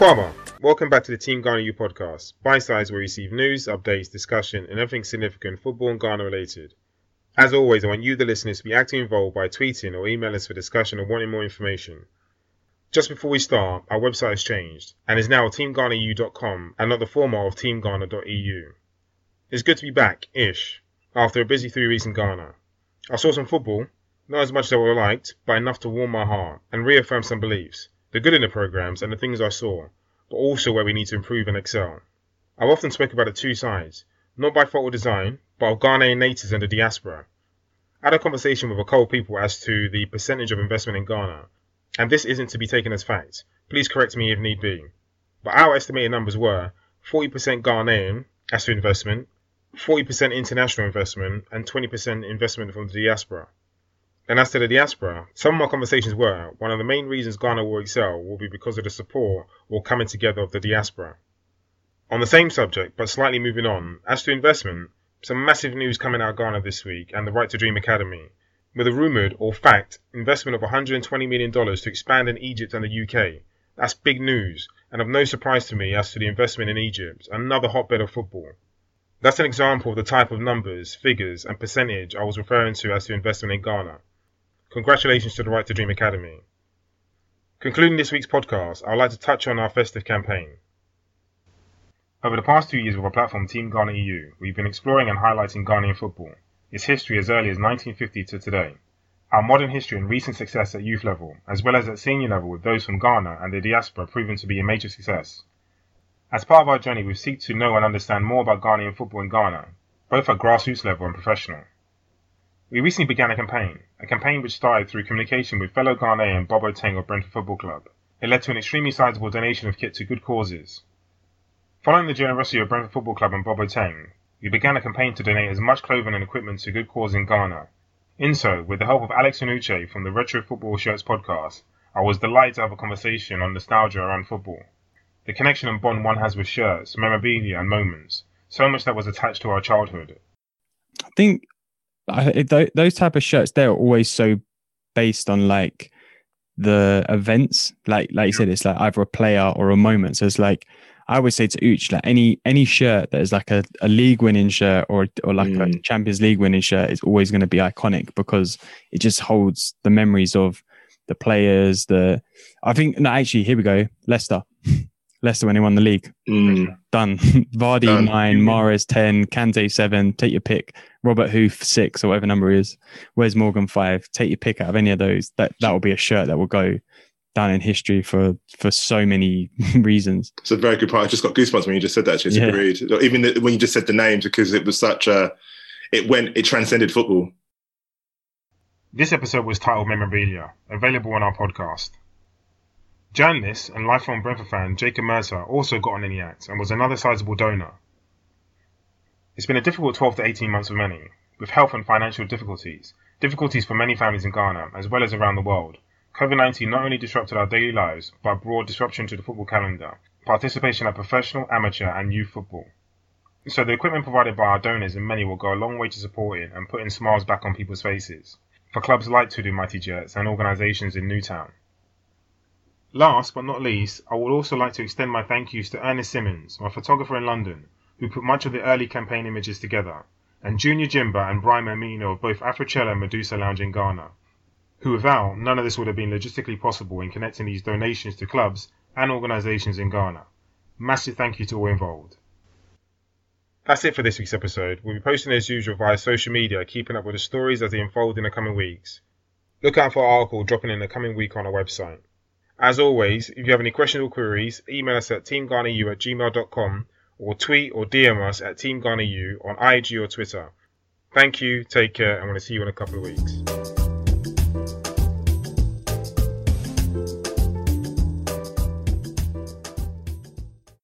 Akwaaba, welcome back to the Team Ghana EU podcast. Bite-sized, where we receive news, updates, discussion, and everything significant football and Ghana related. As always, I want you, the listeners, to be actively involved by tweeting or emailing us for discussion or wanting more information. Just before we start, our website has changed and is now teamghanaeu.com and not the format of teamghana.eu. It's good to be back-ish after a busy 3 weeks in Ghana. I saw some football, not as much as I would have liked, but enough to warm my heart and reaffirm some beliefs. The good in the programmes and the things I saw, but also where we need to improve and excel. I've often spoken about the two sides, not by fault or design, but of Ghanaian natives and the diaspora. I had a conversation with a couple of people as to the percentage of investment in Ghana, and this isn't to be taken as fact. Please correct me if need be. But our estimated numbers were 40% Ghanaian as to investment, 40% international investment, and 20% investment from the diaspora. And as to the diaspora, some of my conversations were, one of the main reasons Ghana will excel will be because of the support or coming together of the diaspora. On the same subject, but slightly moving on, as to investment, some massive news coming out of Ghana this week and the Right to Dream Academy, with a rumoured, or fact, investment of $120 million to expand in Egypt and the UK. That's big news, and of no surprise to me as to the investment in Egypt, another hotbed of football. That's an example of the type of numbers, figures and percentage I was referring to as to investment in Ghana. Congratulations to the Right to Dream Academy. Concluding this week's podcast, I would like to touch on our festive campaign. Over the past 2 years with our platform Team Ghana EU, we've been exploring and highlighting Ghanaian football, its history as early as 1950 to today, our modern history and recent success at youth level, as well as at senior level with those from Ghana and the diaspora proven to be a major success. As part of our journey, we've sought to know and understand more about Ghanaian football in Ghana, both at grassroots level and professional. We recently began a campaign which started through communication with fellow Ghanaian Bobo Teng of Brentford Football Club. It led to an extremely sizable donation of kit to good causes. Following the generosity of Brentford Football Club and Bobo Teng, we began a campaign to donate as much clothing and equipment to good causes in Ghana. In so, with the help of Alex Anouche from the Retro Football Shirts podcast, I was delighted to have a conversation on nostalgia around football, the connection and bond one has with shirts, memorabilia and moments, so much that was attached to our childhood. I think those type of shirts, they're always so based on like the events, like you said, it's like either a player or a moment. So it's like I would say to Uch, like any shirt that is like a league winning shirt or like a Champions League winning shirt is always going to be iconic because it just holds the memories of the players. Here we go, Leicester when they won the league. Done. Vardy, 9, Mahrez, 10, Kante, 7, take your pick. Robert Huth, 6, or whatever number it is. Where's Morgan, 5? Take your pick out of any of those. That will be a shirt that will go down in history for so many reasons. It's a very good point. I just got goosebumps when you just said that. It's agreed. Even when you just said the names, because it was such a... It transcended football. This episode was titled Memorabilia, available on our podcast. Journalist and lifelong Brentford fan Jacob Mercer also got on in the act and was another sizable donor. It's been a difficult 12 to 18 months for many, with health and financial difficulties for many families in Ghana as well as around the world. COVID-19 not only disrupted our daily lives, but brought disruption to the football calendar, participation at professional, amateur and youth football. So the equipment provided by our donors and many will go a long way to supporting and putting smiles back on people's faces, for clubs like Tudu Mighty Jets and organisations in Newtown. Last but not least, I would also like to extend my thank yous to Ernest Simmons, my photographer in London, who put much of the early campaign images together, and Junior Jimba and Brian Mermino of both Africella and Medusa Lounge in Ghana, who without none of this would have been logistically possible in connecting these donations to clubs and organisations in Ghana. Massive thank you to all involved. That's it for this week's episode. We'll be posting as usual via social media, keeping up with the stories as they unfold in the coming weeks. Look out for our article dropping in the coming week on our website. As always, if you have any questions or queries, email us at teamghanaeu@gmail.com or tweet or DM us at teamghanaeu on IG or Twitter. Thank you, take care, and we'll see you in a couple of weeks.